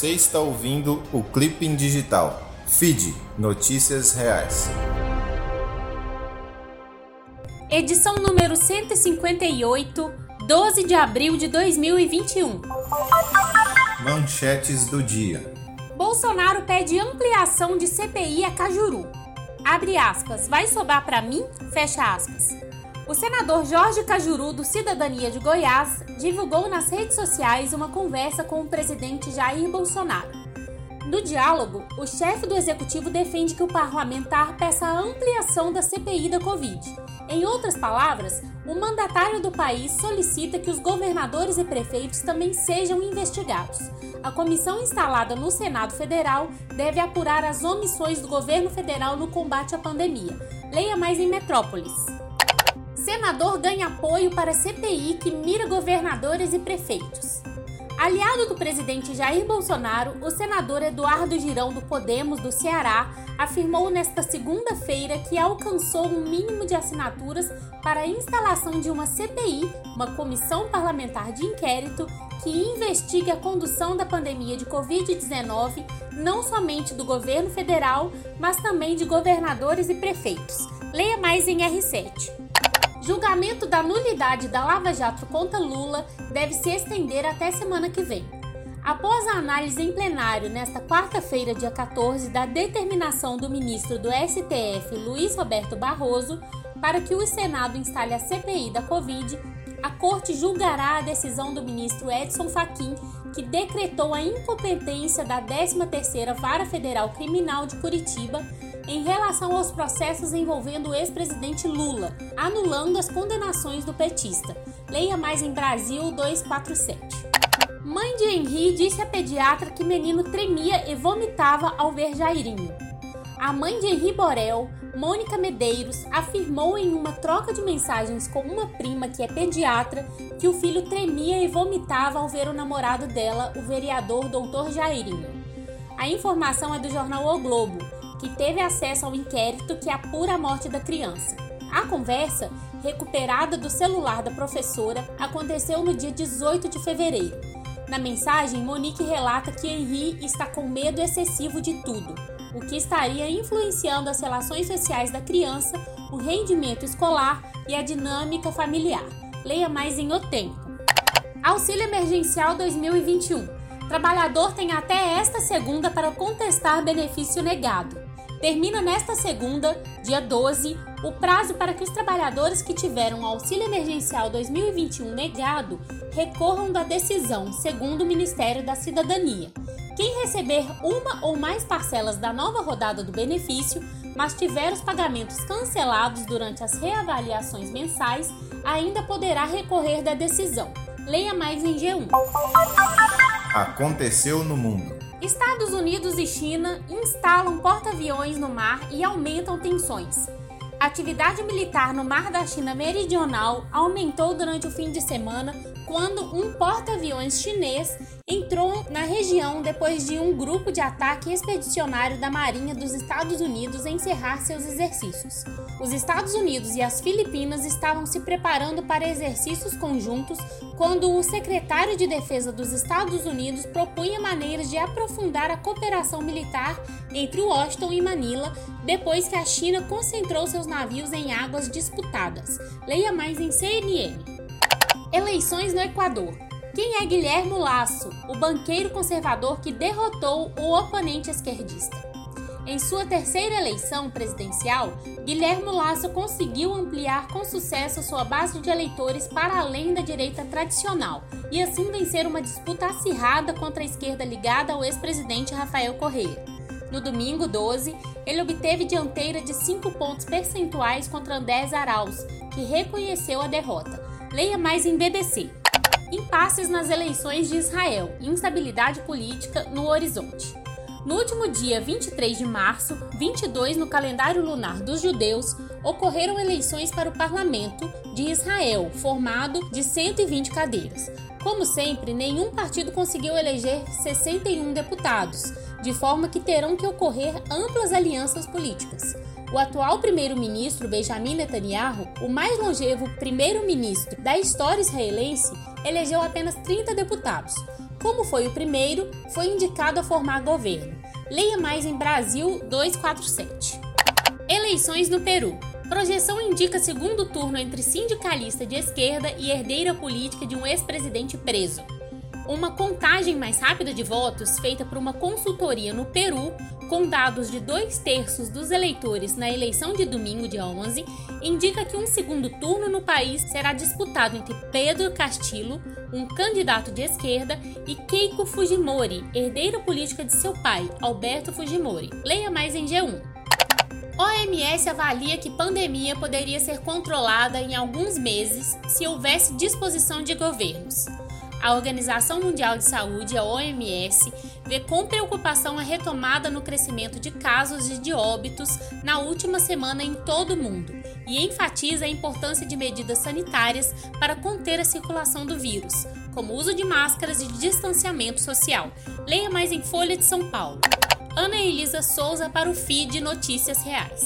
Você está ouvindo o Clipping Digital. Feed Notícias Reais. Edição número 158, 12 de abril de 2021. Manchetes do dia. Bolsonaro pede ampliação de CPI a Cajuru. Abre aspas, vai sobrar pra mim? Fecha aspas. O senador Jorge Cajuru, do Cidadania de Goiás, divulgou nas redes sociais uma conversa com o presidente Jair Bolsonaro. No diálogo, o chefe do executivo defende que o parlamentar peça a ampliação da CPI da Covid. Em outras palavras, o mandatário do país solicita que os governadores e prefeitos também sejam investigados. A comissão instalada no Senado Federal deve apurar as omissões do governo federal no combate à pandemia. Leia mais em Metrópolis. Senador ganha apoio para CPI que mira governadores e prefeitos. Aliado do presidente Jair Bolsonaro, o senador Eduardo Girão, do Podemos, do Ceará, afirmou nesta segunda-feira que alcançou um mínimo de assinaturas para a instalação de uma CPI, uma comissão parlamentar de inquérito, que investigue a condução da pandemia de Covid-19, não somente do governo federal, mas também de governadores e prefeitos. Leia mais em R7. Julgamento da nulidade da Lava Jato contra Lula deve se estender até semana que vem. Após a análise em plenário nesta quarta-feira, dia 14, da determinação do ministro do STF, Luiz Roberto Barroso, para que o Senado instale a CPI da Covid, a Corte julgará a decisão do ministro Edson Fachin, que decretou a incompetência da 13ª Vara Federal Criminal de Curitiba em relação aos processos envolvendo o ex-presidente Lula, anulando as condenações do petista. Leia mais em Brasil 247. Mãe de Henry disse à pediatra que menino tremia e vomitava ao ver Jairinho. A mãe de Henry Borel, Mônica Medeiros, afirmou em uma troca de mensagens com uma prima que é pediatra que o filho tremia e vomitava ao ver o namorado dela, o vereador Dr. Jairinho. A informação é do jornal O Globo, que teve acesso ao inquérito que apura a morte da criança. A conversa, recuperada do celular da professora, aconteceu no dia 18 de fevereiro. Na mensagem, Monique relata que Henry está com medo excessivo de tudo, o que estaria influenciando as relações sociais da criança, o rendimento escolar e a dinâmica familiar. Leia mais em O Tempo. Auxílio Emergencial 2021. Trabalhador tem até esta segunda para contestar benefício negado. Termina nesta segunda, dia 12, o prazo para que os trabalhadores que tiveram o Auxílio Emergencial 2021 negado recorram da decisão, segundo o Ministério da Cidadania. Quem receber uma ou mais parcelas da nova rodada do benefício, mas tiver os pagamentos cancelados durante as reavaliações mensais, ainda poderá recorrer da decisão. Leia mais em G1. Aconteceu no mundo. Estados Unidos e China instalam porta-aviões no mar e aumentam tensões. A atividade militar no mar da China Meridional aumentou durante o fim de semana quando um porta-aviões chinês entrou na região depois de um grupo de ataque expedicionário da Marinha dos Estados Unidos encerrar seus exercícios. Os Estados Unidos e as Filipinas estavam se preparando para exercícios conjuntos quando o secretário de Defesa dos Estados Unidos propunha maneiras de aprofundar a cooperação militar entre Washington e Manila depois que a China concentrou seus navios em águas disputadas. Leia mais em CNN. Eleições no Equador. Quem é Guillermo Lasso, o banqueiro conservador que derrotou o oponente esquerdista? Em sua terceira eleição presidencial, Guillermo Lasso conseguiu ampliar com sucesso sua base de eleitores para além da direita tradicional e assim vencer uma disputa acirrada contra a esquerda ligada ao ex-presidente Rafael Correa. No domingo 12, ele obteve dianteira de 5 pontos percentuais contra Andrés Arauz, que reconheceu a derrota. Leia mais em BBC. Impasses nas eleições de Israel, instabilidade política no horizonte. No último dia 23 de março, 22 no calendário lunar dos judeus, ocorreram eleições para o parlamento de Israel, formado de 120 cadeiras. Como sempre, nenhum partido conseguiu eleger 61 deputados, de forma que terão que ocorrer amplas alianças políticas. O atual primeiro-ministro Benjamin Netanyahu, o mais longevo primeiro-ministro da história israelense, elegeu apenas 30 deputados. como foi o primeiro, foi indicado a formar governo. Leia mais em Brasil 247. Eleições no Peru. Projeção indica segundo turno entre sindicalista de esquerda e herdeira política de um ex-presidente preso. Uma contagem mais rápida de votos, feita por uma consultoria no Peru, com dados de 2/3 dos eleitores na eleição de domingo, dia 11, indica que um segundo turno no país será disputado entre Pedro Castillo, um candidato de esquerda, e Keiko Fujimori, herdeira política de seu pai, Alberto Fujimori. Leia mais em G1. OMS avalia que pandemia poderia ser controlada em alguns meses se houvesse disposição de governos. A Organização Mundial de Saúde, a OMS, vê com preocupação a retomada no crescimento de casos e de óbitos na última semana em todo o mundo e enfatiza a importância de medidas sanitárias para conter a circulação do vírus, como o uso de máscaras e de distanciamento social. Leia mais em Folha de São Paulo. Ana Elisa Souza para o feed Notícias Reais.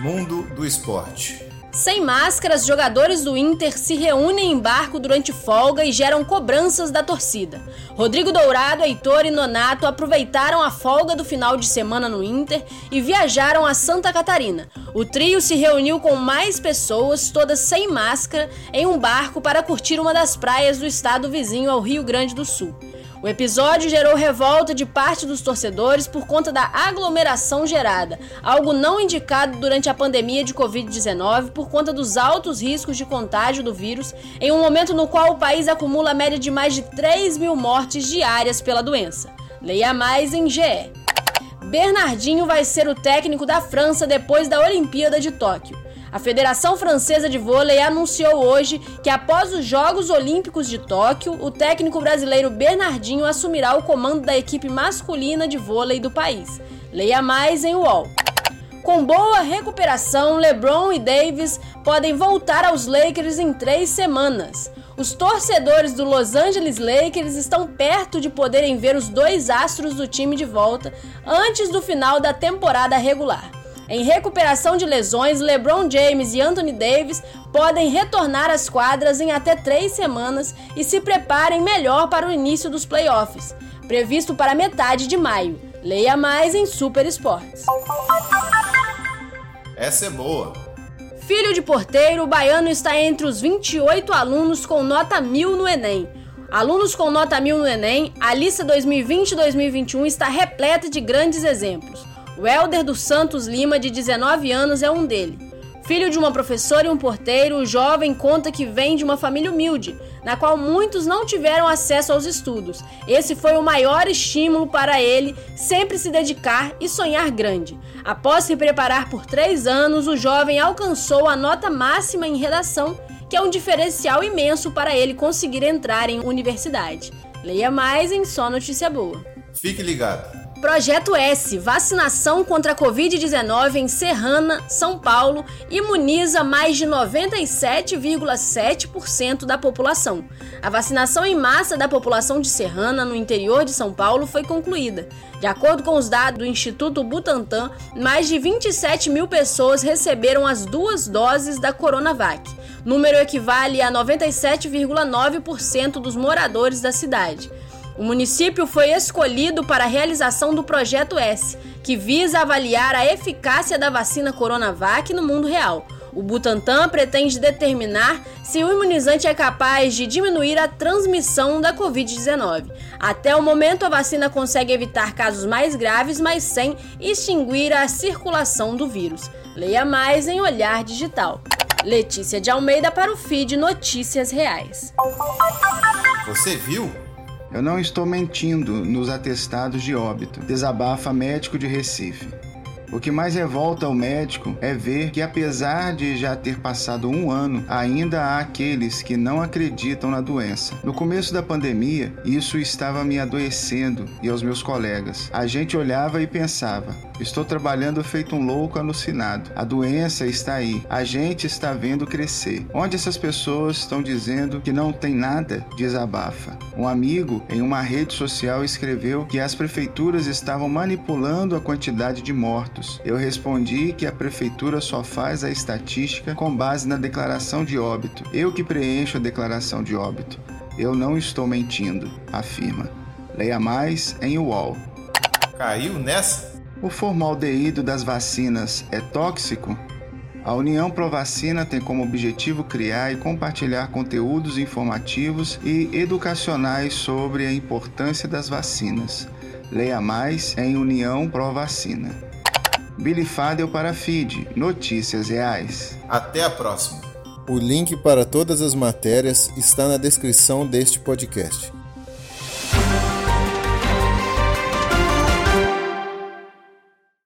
Mundo do Esporte. Sem máscaras, jogadores do Inter se reúnem em barco durante folga e geram cobranças da torcida. Rodrigo Dourado, Heitor e Nonato aproveitaram a folga do final de semana no Inter e viajaram a Santa Catarina. O trio se reuniu com mais pessoas, todas sem máscara, em um barco para curtir uma das praias do estado vizinho ao Rio Grande do Sul. O episódio gerou revolta de parte dos torcedores por conta da aglomeração gerada, algo não indicado durante a pandemia de Covid-19 por conta dos altos riscos de contágio do vírus, em um momento no qual o país acumula a média de mais de 3 mil mortes diárias pela doença. Leia mais em GE. Bernardinho vai ser o técnico da França depois da Olimpíada de Tóquio. A Federação Francesa de Vôlei anunciou hoje que após os Jogos Olímpicos de Tóquio, o técnico brasileiro Bernardinho assumirá o comando da equipe masculina de vôlei do país. Leia mais em UOL. Com boa recuperação, LeBron e Davis podem voltar aos Lakers em 3 semanas. Os torcedores do Los Angeles Lakers estão perto de poderem ver os dois astros do time de volta antes do final da temporada regular. Em recuperação de lesões, LeBron James e Anthony Davis podem retornar às quadras em até 3 semanas e se preparem melhor para o início dos playoffs, previsto para metade de maio. Leia mais em Super Esportes. Essa é boa. Filho de porteiro, o baiano está entre os 28 alunos com nota 1000 no Enem. Alunos com nota 1000 no Enem, a lista 2020-2021 está repleta de grandes exemplos. O Welder dos Santos Lima, de 19 anos, é um dele. Filho de uma professora e um porteiro, o jovem conta que vem de uma família humilde, na qual muitos não tiveram acesso aos estudos. Esse foi o maior estímulo para ele sempre se dedicar e sonhar grande. Após se preparar por 3 anos, o jovem alcançou a nota máxima em redação, que é um diferencial imenso para ele conseguir entrar em universidade. Leia mais em Só Notícia Boa. Fique ligado. Projeto S, vacinação contra a Covid-19 em Serrana, São Paulo, imuniza mais de 97,7% da população. A vacinação em massa da população de Serrana, no interior de São Paulo, foi concluída. De acordo com os dados do Instituto Butantan, mais de 27 mil pessoas receberam as 2 doses da Coronavac. Número equivale a 97,9% dos moradores da cidade. O município foi escolhido para a realização do Projeto S, que visa avaliar a eficácia da vacina Coronavac no mundo real. O Butantan pretende determinar se o imunizante é capaz de diminuir a transmissão da Covid-19. Até o momento, a vacina consegue evitar casos mais graves, mas sem extinguir a circulação do vírus. Leia mais em Olhar Digital. Letícia de Almeida para o feed Notícias Reais. Você viu? Eu não estou mentindo nos atestados de óbito, desabafa médico de Recife. O que mais revolta o médico é ver que, apesar de já ter passado 1 ano, ainda há aqueles que não acreditam na doença. No começo da pandemia, isso estava me adoecendo e aos meus colegas. A gente olhava e pensava, estou trabalhando feito um louco alucinado. A doença está aí, a gente está vendo crescer. Onde essas pessoas estão dizendo que não tem nada, desabafa. Um amigo em uma rede social escreveu que as prefeituras estavam manipulando a quantidade de mortos. Eu respondi que a prefeitura só faz a estatística com base na declaração de óbito. Eu que preencho a declaração de óbito. Eu não estou mentindo, afirma. Leia mais em UOL. Caiu nessa? O formaldeído das vacinas é tóxico? A União Provacina tem como objetivo criar e compartilhar conteúdos informativos e educacionais sobre a importância das vacinas. Leia mais em União Provacina. Billy Fadel para Feed, notícias reais. Até a próxima. O link para todas as matérias está na descrição deste podcast.